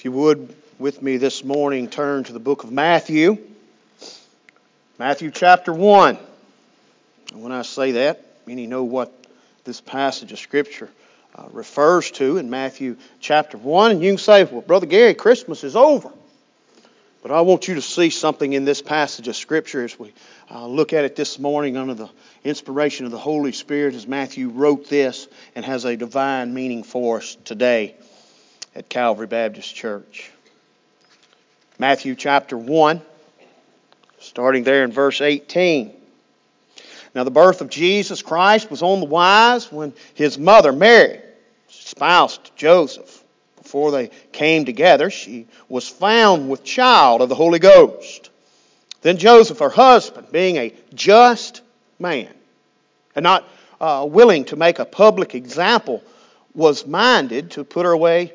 If you would, with me this morning, turn to the book of Matthew. Matthew chapter 1. And when I say that, many know what this passage of Scripture refers to in Matthew chapter 1. And you can say, well, Brother Gary, Christmas is over. But I want you to see something in this passage of Scripture as we look at it this morning under the inspiration of the Holy Spirit as Matthew wrote this and has a divine meaning for us today at Calvary Baptist Church. Matthew chapter 1, starting there in verse 18. Now the birth of Jesus Christ was on the wise when his mother Mary, espoused to Joseph, before they came together, she was found with child of the Holy Ghost. Then Joseph, her husband, being a just man, and not willing to make a public example, was minded to put her away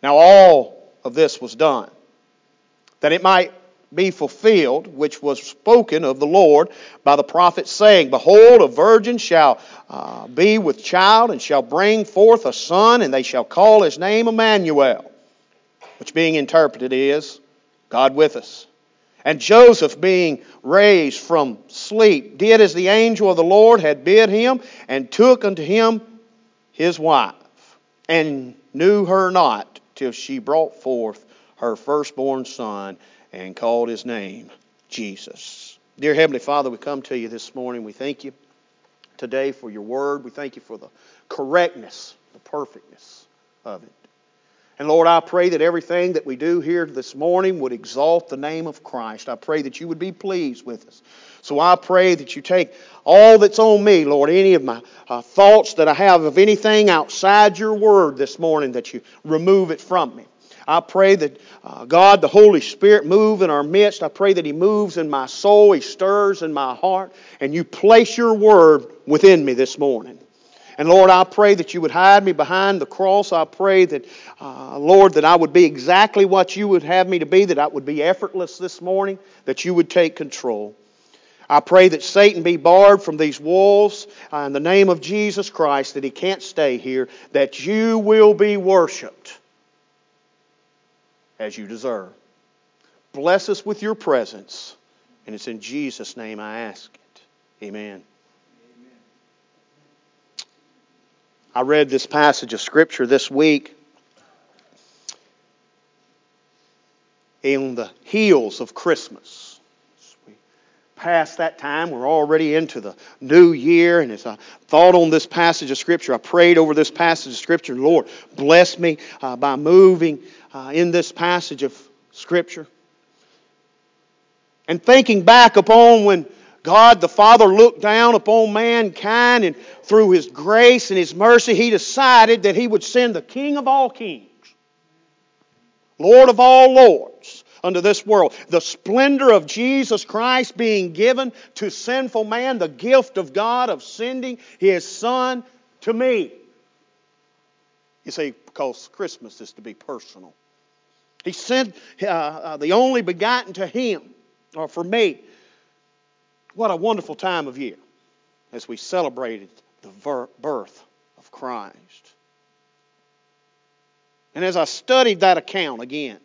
Now all of this was done, that it might be fulfilled, which was spoken of the Lord by the prophet, saying, behold, a virgin shall be with child, and shall bring forth a son, and they shall call his name Emmanuel, which being interpreted is, God with us. And Joseph, being raised from sleep, did as the angel of the Lord had bid him, and took unto him his wife, and knew her not till she brought forth her firstborn son, and called his name Jesus. Dear Heavenly Father, we come to you this morning. We thank you today for your word. We thank you for the correctness, the perfectness of it. And Lord, I pray that everything that we do here this morning would exalt the name of Christ. I pray that you would be pleased with us. So I pray that you take all that's on me, Lord, any of my thoughts that I have of anything outside your word this morning, that you remove it from me. I pray that God, the Holy Spirit, move in our midst. I pray that He moves in my soul. He stirs in my heart. And you place your word within me this morning. And Lord, I pray that you would hide me behind the cross. I pray that, Lord, that I would be exactly what you would have me to be, that I would be effortless this morning, that you would take control. I pray that Satan be barred from these walls in the name of Jesus Christ, that he can't stay here, that you will be worshipped as you deserve. Bless us with your presence. And it's in Jesus' name I ask it. Amen. Amen. I read this passage of Scripture this week on the heels of Christmas. As we pass that time, we're already into the new year. And as I thought on this passage of Scripture, I prayed over this passage of Scripture. Lord, bless me by moving in this passage of Scripture. And thinking back upon when God the Father looked down upon mankind, and through His grace and His mercy, He decided that He would send the King of all kings, Lord of all lords, unto this world. The splendor of Jesus Christ being given to sinful man, the gift of God of sending His Son to me. You see, because Christmas is to be personal. He sent the only begotten to Him, or for me. What a wonderful time of year as we celebrated the birth of Christ. And as I studied that account again,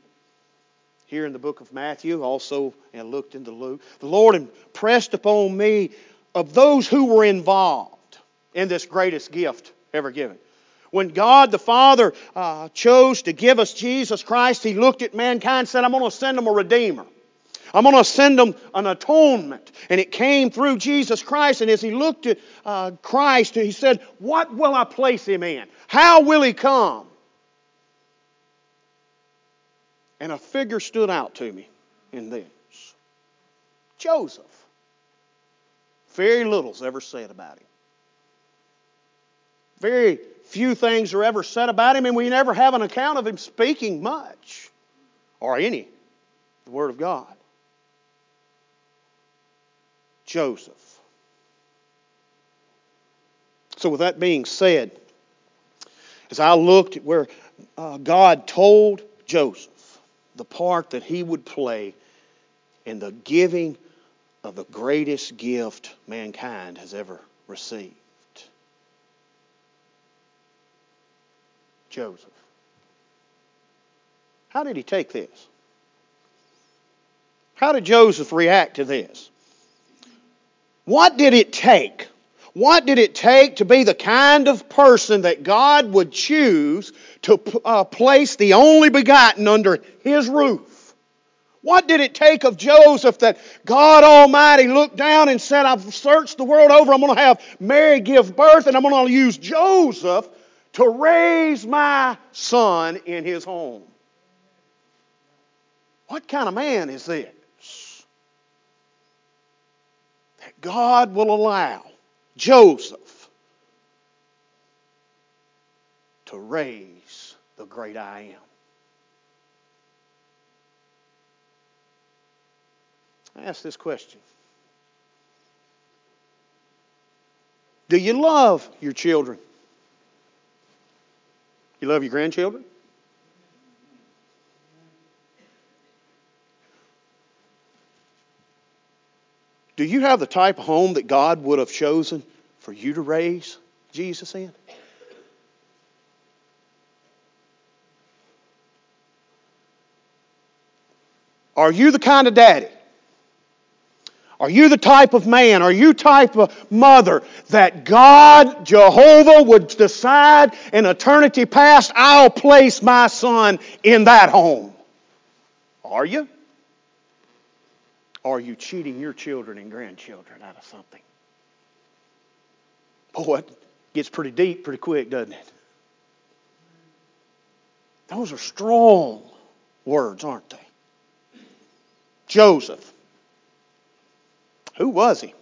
here in the book of Matthew, also and looked into Luke, the Lord impressed upon me of those who were involved in this greatest gift ever given. When God the Father chose to give us Jesus Christ, He looked at mankind and said, I'm going to send them a Redeemer. I'm going to send them an atonement. And it came through Jesus Christ. And as He looked at Christ, He said, what will I place Him in? How will He come? And a figure stood out to me in this. Joseph. Very little's ever said about him. Very few things are ever said about him, and we never have an account of him speaking much or any, the Word of God. Joseph. So with that being said, as I looked at where God told Joseph the part that he would play in the giving of the greatest gift mankind has ever received. Joseph. How did he take this? How did Joseph react to this? What did it take? What did it take to be the kind of person that God would choose to place the only begotten under His roof? What did it take of Joseph that God Almighty looked down and said, I've searched the world over, I'm going to have Mary give birth and I'm going to use Joseph to raise my son in his home? What kind of man is this that God will allow Joseph to raise the great I Am? I ask this question. Do you love your children? You love your grandchildren? Do you have the type of home that God would have chosen for you to raise Jesus in? Are you the kind of daddy? Are you the type of man? Are you type of mother that God, Jehovah, would decide in eternity past, I'll place my son in that home? Are you? Are you cheating your children and grandchildren out of something? Boy, it gets pretty deep pretty quick, doesn't it? Those are strong words, aren't they? Joseph. Who was he?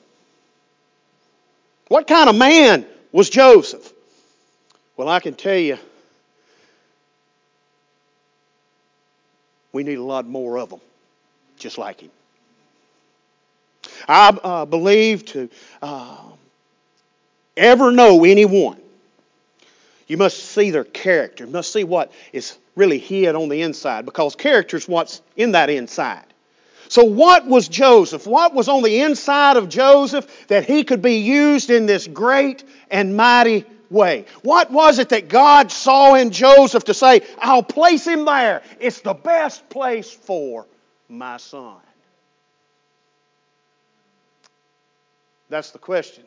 What kind of man was Joseph? Well, I can tell you, we need a lot more of them, just like him. I believe to ever know anyone, you must see their character. You must see what is really hid on the inside, because character is what's in that inside. So what was Joseph? What was on the inside of Joseph that he could be used in this great and mighty way? What was it that God saw in Joseph to say, I'll place him there. It's the best place for my son. That's the question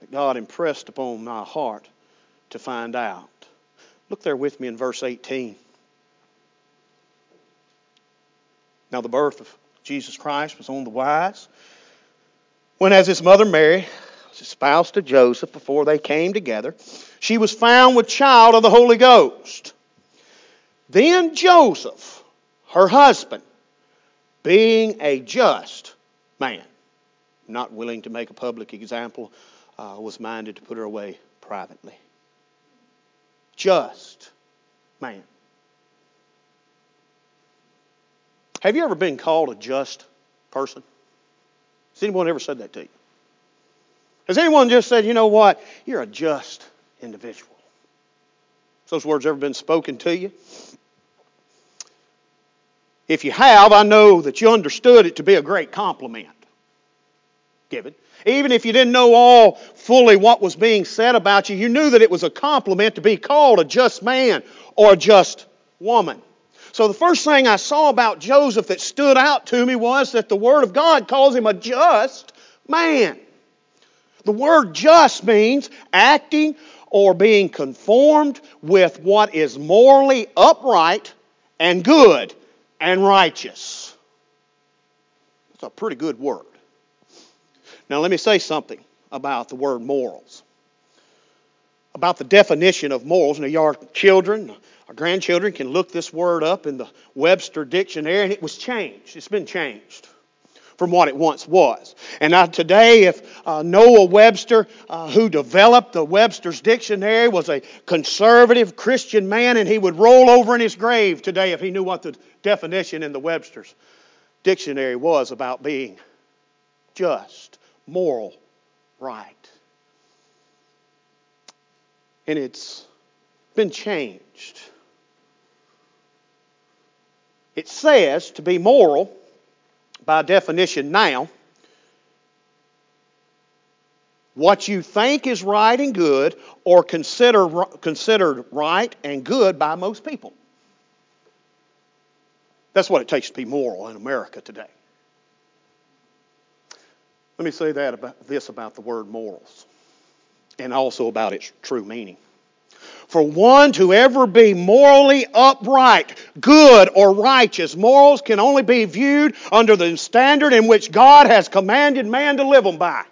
that God impressed upon my heart to find out. Look there with me in verse 18. Now the birth of Jesus Christ was on the wise, when as his mother Mary was espoused to Joseph before they came together, she was found with child of the Holy Ghost. Then Joseph, her husband, being a just man, not willing to make a public example, was minded to put her away privately. Just man. Have you ever been called a just person? Has anyone ever said that to you? Has anyone just said, you know what, you're a just individual? Has those words ever been spoken to you? If you have, I know that you understood it to be a great compliment given. Even if you didn't know all fully what was being said about you, you knew that it was a compliment to be called a just man or a just woman. So the first thing I saw about Joseph that stood out to me was that the Word of God calls him a just man. The word just means acting or being conformed with what is morally upright and good and righteous. That's a pretty good word. Now let me say something about the word morals, about the definition of morals. Now your children, our grandchildren can look this word up in the Webster Dictionary, and it was changed. It's been changed. from what it once was. And today, if Noah Webster, who developed the Webster's Dictionary, was a conservative Christian man, and he would roll over in his grave today if he knew what the definition in the Webster's Dictionary was about being just, moral, right. And it's been changed. It says to be moral, by definition now, what you think is right and good or considered right and good by most people. That's what it takes to be moral in America today. Let me say about the word morals and also about its true meaning. For one to ever be morally upright, good, or righteous, morals can only be viewed under the standard in which God has commanded man to live them by.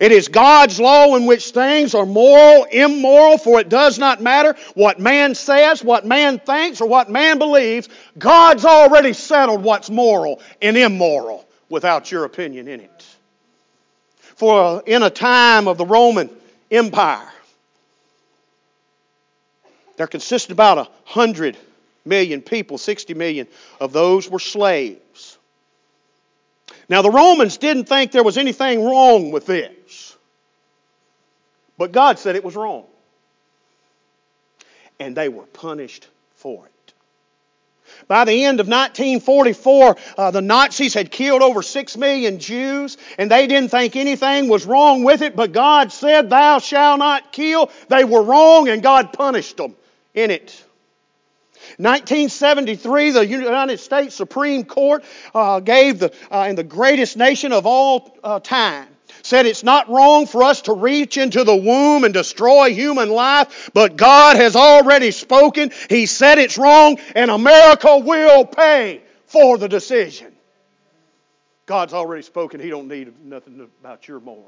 It is God's law in which things are moral, immoral, for it does not matter what man says, what man thinks, or what man believes. God's already settled what's moral and immoral without your opinion in it. For in a time of the Roman Empire, there consisted about 100 million people. 60 million of those were slaves. Now the Romans didn't think there was anything wrong with this. But God said it was wrong. And they were punished for it. By the end of 1944, the Nazis had killed over 6 million Jews, and they didn't think anything was wrong with it, but God said, "Thou shalt not kill." They were wrong, and God punished them in it. 1973, the United States Supreme Court gave the greatest nation of all time, said it's not wrong for us to reach into the womb and destroy human life, but God has already spoken. He said it's wrong, and America will pay for the decision. God's already spoken. He don't need nothing about your morals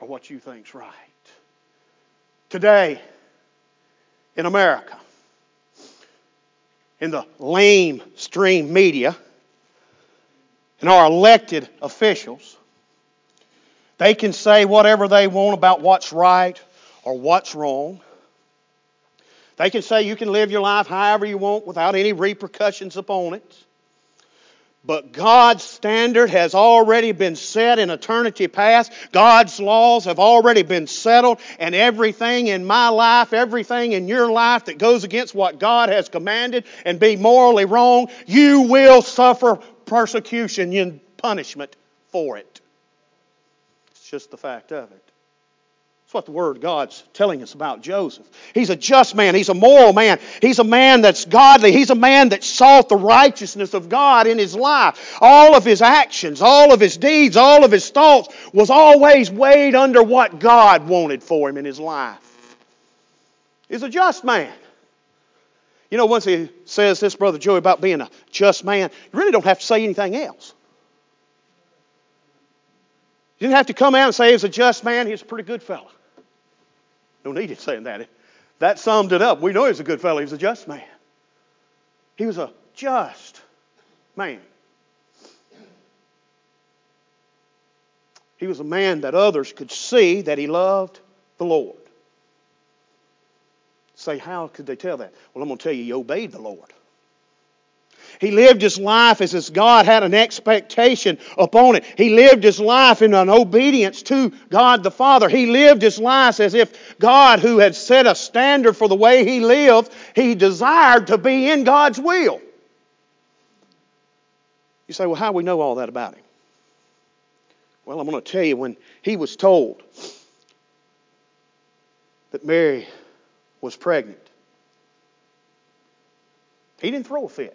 or what you think's right. Today, in America, in the lamestream media, and our elected officials, they can say whatever they want about what's right or what's wrong. They can say you can live your life however you want without any repercussions upon it. But God's standard has already been set in eternity past. God's laws have already been settled. And everything in my life, everything in your life that goes against what God has commanded and be morally wrong, you will suffer persecution and punishment for it. Just the fact of it. That's what the Word of God's telling us about Joseph. He's a just man. He's a moral man. He's a man that's godly. He's a man that sought the righteousness of God in his life. All of his actions, all of his deeds, all of his thoughts was always weighed under what God wanted for him in his life. He's a just man. You know, once he says this, Brother Joey, about being a just man, you really don't have to say anything else. You didn't have to come out and say he was a just man, he was a pretty good fellow. No need in saying that. That summed it up. We know he was a good fellow, he was a just man. He was a just man. He was a man that others could see that he loved the Lord. Say, how could they tell that? Well, I'm going to tell you, he obeyed the Lord. He lived his life as God had an expectation upon it. He lived his life in an obedience to God the Father. He lived his life as if God, who had set a standard for the way he lived, he desired to be in God's will. You say, well, how do we know all that about him? Well, I'm going to tell you, when he was told that Mary was pregnant, he didn't throw a fit.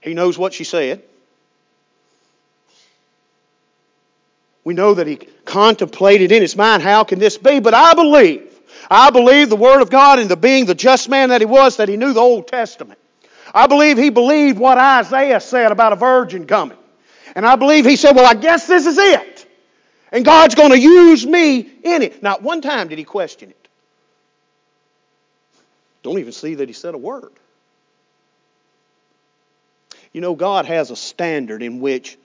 He knows what she said. We know that he contemplated in his mind, how can this be? But I believe the Word of God, and being the just man that he was, that he knew the Old Testament. I believe he believed what Isaiah said about a virgin coming. And I believe he said, well, I guess this is it. And God's going to use me in it. Not one time did he question it. Don't even see that he said a word. You know, God has a standard in which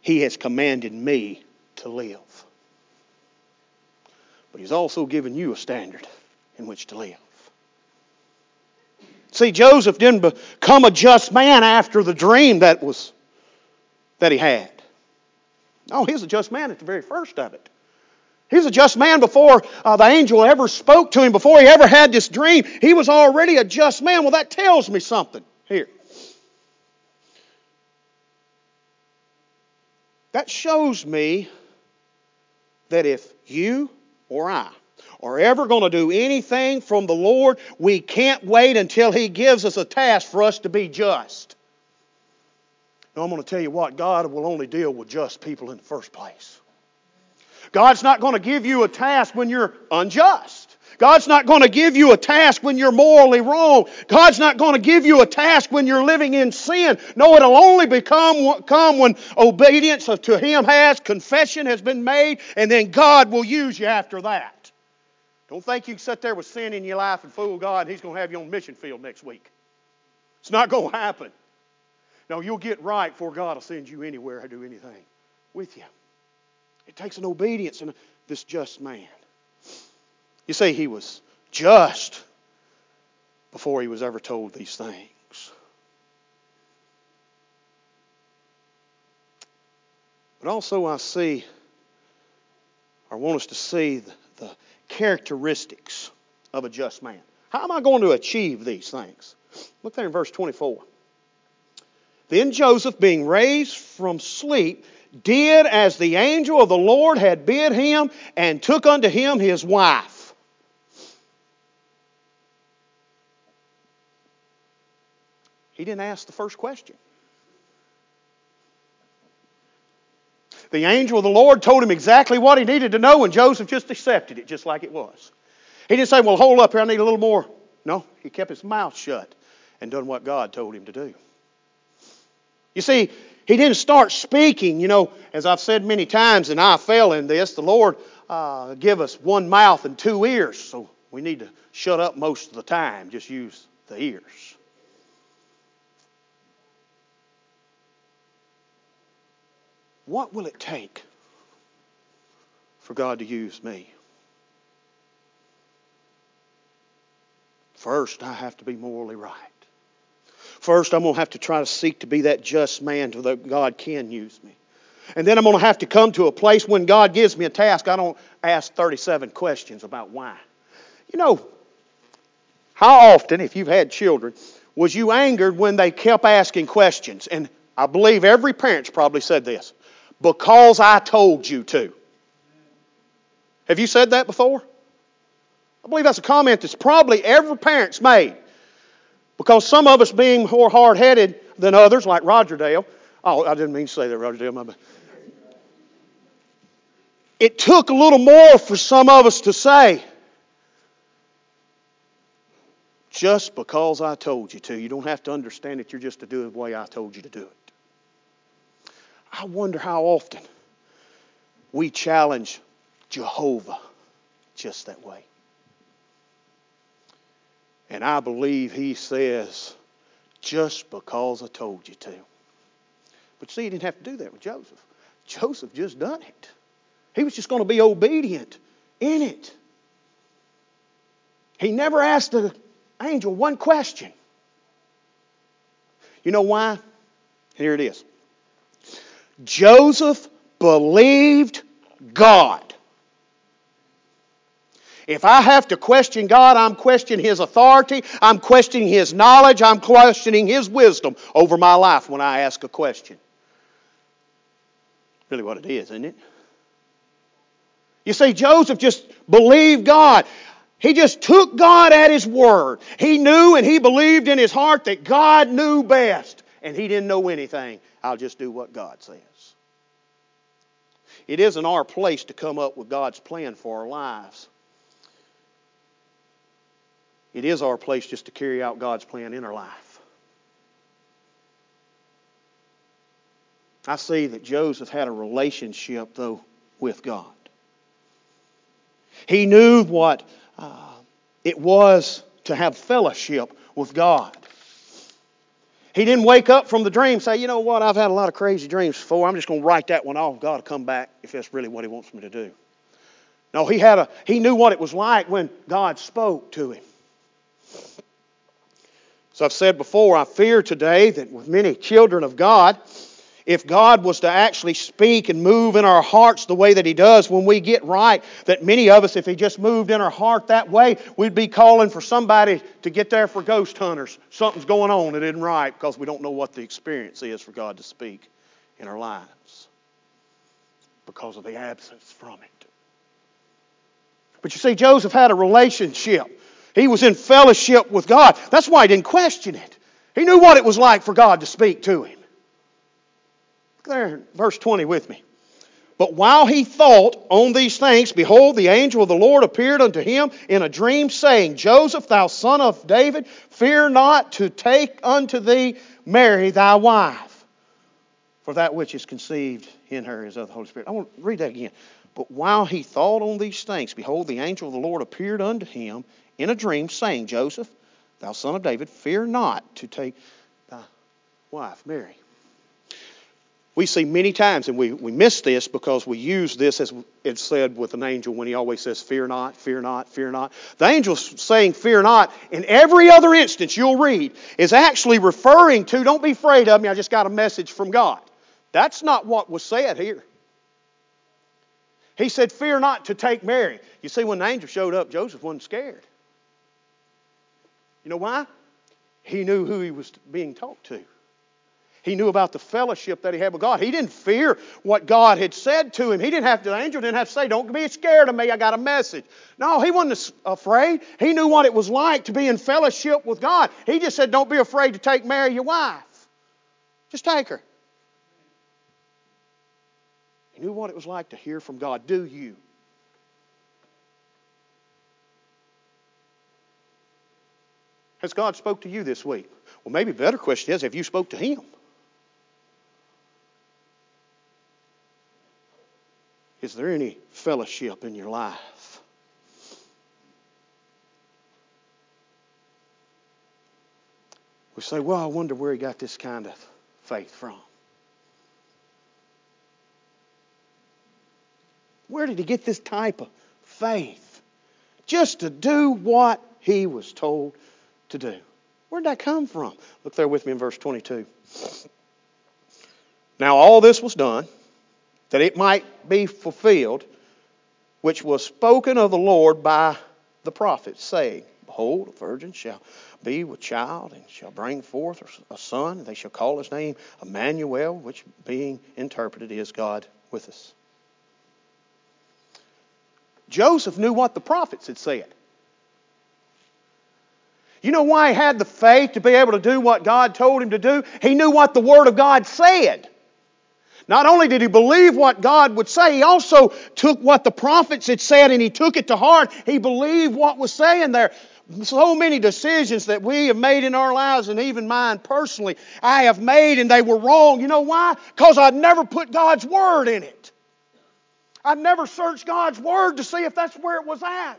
He has commanded me to live. But He's also given you a standard in which to live. See, Joseph didn't become a just man after the dream that he had. No, he was a just man at the very first of it. He was a just man before the angel ever spoke to him, before he ever had this dream. He was already a just man. Well, that tells me something here. That shows me that if you or I are ever going to do anything from the Lord, we can't wait until He gives us a task for us to be just. Now, I'm going to tell you what, God will only deal with just people in the first place. God's not going to give you a task when you're unjust. God's not going to give you a task when you're morally wrong. God's not going to give you a task when you're living in sin. No, it'll only come when obedience to Him confession has been made, and then God will use you after that. Don't think you can sit there with sin in your life and fool God and He's going to have you on the mission field next week. It's not going to happen. No, you'll get right before God will send you anywhere or do anything with you. It takes an obedience in this just man. You see, he was just before he was ever told these things. But also I want us to see the characteristics of a just man. How am I going to achieve these things? Look there in verse 24. Then Joseph, being raised from sleep, did as the angel of the Lord had bid him, and took unto him his wife. He didn't ask the first question. The angel of the Lord told him exactly what he needed to know, and Joseph just accepted it just like it was. He didn't say, well, hold up here, I need a little more. No, he kept his mouth shut and done what God told him to do. You see, he didn't start speaking. You know, as I've said many times, and I fell in this, the Lord give us one mouth and two ears. So we need to shut up most of the time. Just use the ears. What will it take for God to use me? First, I have to be morally right. First, I'm going to have to try to seek to be that just man so that God can use me. And then I'm going to have to come to a place when God gives me a task, I don't ask 37 questions about why. You know, how often, if you've had children, was you angered when they kept asking questions? And I believe every parent's probably said this, because I told you to. Have you said that before? I believe that's a comment that's probably every parent's made. Because some of us being more hard-headed than others, like Roger Dale. Oh, I didn't mean to say that, Roger Dale. My bad. It took a little more for some of us to say, just because I told you to. You don't have to understand it. You're just to do it the way I told you to do it. I wonder how often we challenge Jehovah just that way. And I believe He says, just because I told you to. But see, He didn't have to do that with Joseph. Joseph just done it. He was just going to be obedient in it. He never asked the angel one question. You know why? Here it is. Joseph believed God. If I have to question God, I'm questioning His authority, I'm questioning His knowledge, I'm questioning His wisdom over my life when I ask a question. Really what it is, isn't it? You see, Joseph just believed God. He just took God at His word. He knew and he believed in his heart that God knew best. And he didn't know anything. I'll just do what God says. It isn't our place to come up with God's plan for our lives. It is our place just to carry out God's plan in our life. I see that Joseph had a relationship, though, with God. He knew what it was to have fellowship with God. He didn't wake up from the dream and say, you know what, I've had a lot of crazy dreams before. I'm just going to write that one off. God will come back if that's really what he wants me to do. No, he knew what it was like when God spoke to him. So I've said before, I fear today that with many children of God, if God was to actually speak and move in our hearts the way that He does when we get right, that many of us, if He just moved in our heart that way, we'd be calling for somebody to get there for ghost hunters. Something's going on that isn't right because we don't know what the experience is for God to speak in our lives because of the absence from it. But you see, Joseph had a relationship. He was in fellowship with God. That's why he didn't question it. He knew what it was like for God to speak to him. There, verse 20 with me. But while he thought on these things, behold, the angel of the Lord appeared unto him in a dream, saying, Joseph, thou son of David, fear not to take unto thee Mary thy wife, for that which is conceived in her is of the Holy Spirit. I want to read that again. But while he thought on these things, behold, the angel of the Lord appeared unto him in a dream, saying, Joseph, thou son of David, fear not to take thy wife Mary. We see many times, and we miss this because we use this as it's said with an angel when he always says, fear not, fear not, fear not. The angel's saying fear not in every other instance you'll read is actually referring to, don't be afraid of me, I just got a message from God. That's not what was said here. He said, fear not to take Mary. You see, when the angel showed up, Joseph wasn't scared. You know why? He knew who he was being talked to. He knew about the fellowship that he had with God. He didn't fear what God had said to him. The angel didn't have to say, don't be scared of me, I got a message. No, he wasn't afraid. He knew what it was like to be in fellowship with God. He just said, don't be afraid to take Mary, your wife. Just take her. He knew what it was like to hear from God. Do you? Has God spoke to you this week? Well, maybe a better question is, have you spoke to Him? Is there any fellowship in your life? We say, well, I wonder where he got this kind of faith from. Where did he get this type of faith? Just to do what he was told to do. Where did that come from? Look there with me in verse 22. Now all this was done, that it might be fulfilled, which was spoken of the Lord by the prophet, saying, Behold, a virgin shall be with child, and shall bring forth a son, and they shall call his name Emmanuel, which being interpreted is God with us. Joseph knew what the prophets had said. You know why he had the faith to be able to do what God told him to do? He knew what the Word of God said. Not only did he believe what God would say, he also took what the prophets had said and he took it to heart. He believed what was saying there. So many decisions that we have made in our lives, and even mine personally, I have made and they were wrong. You know why? Because I'd never put God's Word in it. I've never searched God's Word to see if that's where it was at.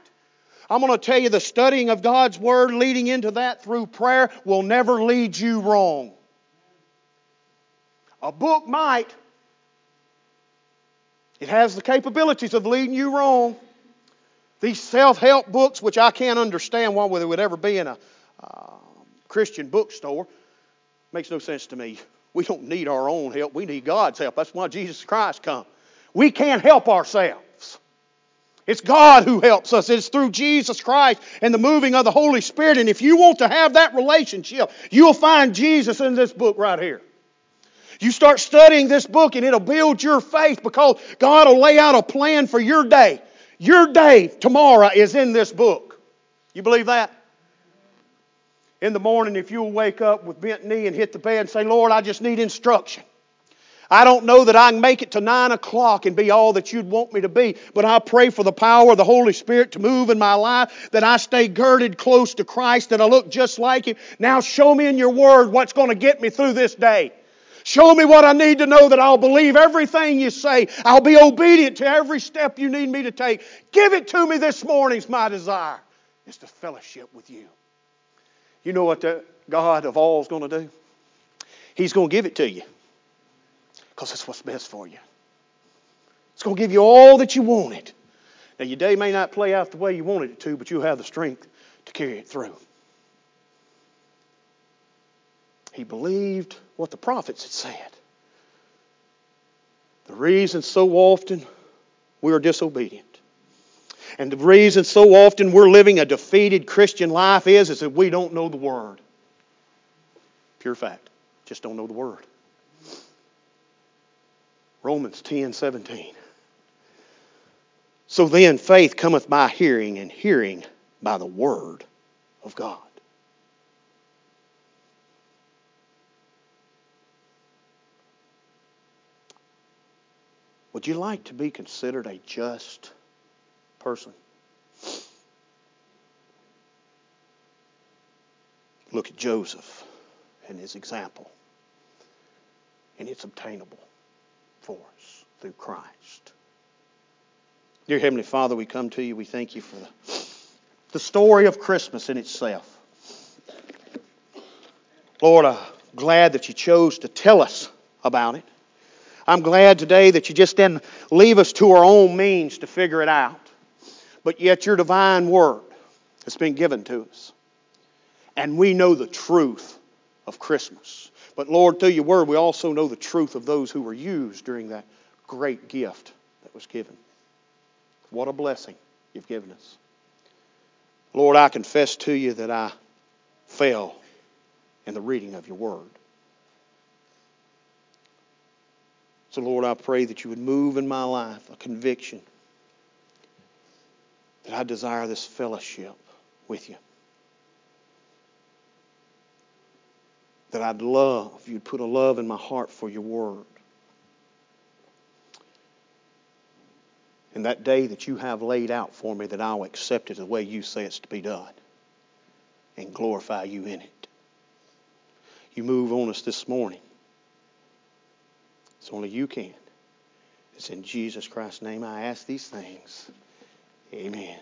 I'm going to tell you, the studying of God's Word, leading into that through prayer, will never lead you wrong. A book might. It has the capabilities of leading you wrong. These self-help books, which I can't understand why they would ever be in a Christian bookstore, makes no sense to me. We don't need our own help. We need God's help. That's why Jesus Christ came. We can't help ourselves. It's God who helps us. It's through Jesus Christ and the moving of the Holy Spirit. And if you want to have that relationship, you'll find Jesus in this book right here. You start studying this book and it'll build your faith, because God will lay out a plan for your day. Your day tomorrow is in this book. You believe that? In the morning, if you'll wake up with bent knee and hit the bed and say, Lord, I just need instruction. I don't know that I can make it to 9 o'clock and be all that you'd want me to be, but I pray for the power of the Holy Spirit to move in my life, that I stay girded close to Christ, that I look just like Him. Now show me in your Word what's going to get me through this day. Show me what I need to know, that I'll believe everything you say. I'll be obedient to every step you need me to take. Give it to me this morning's my desire, is to fellowship with you. You know what the God of all is going to do? He's going to give it to you because it's what's best for you. It's going to give you all that you wanted. Now, your day may not play out the way you wanted it to, but you'll have the strength to carry it through. He believed what the prophets had said. The reason so often we are disobedient, and the reason so often we're living a defeated Christian life is that we don't know the Word. Pure fact. Just don't know the Word. Romans 10:17. So then faith cometh by hearing, and hearing by the Word of God. Would you like to be considered a just person? Look at Joseph and his example. And it's obtainable for us through Christ. Dear Heavenly Father, we come to you. We thank you for the story of Christmas in itself. Lord, I'm glad that you chose to tell us about it. I'm glad today that you just didn't leave us to our own means to figure it out. But yet your divine word has been given to us. And we know the truth of Christmas. But Lord, through your word, we also know the truth of those who were used during that great gift that was given. What a blessing you've given us. Lord, I confess to you that I fell in the reading of your word. So Lord, I pray that you would move in my life a conviction that I desire this fellowship with you. That I'd love, you'd put a love in my heart for your word. And that day that you have laid out for me, that I'll accept it the way you say it's to be done and glorify you in it. You move on us this morning. It's only you can. It's in Jesus Christ's name I ask these things. Amen.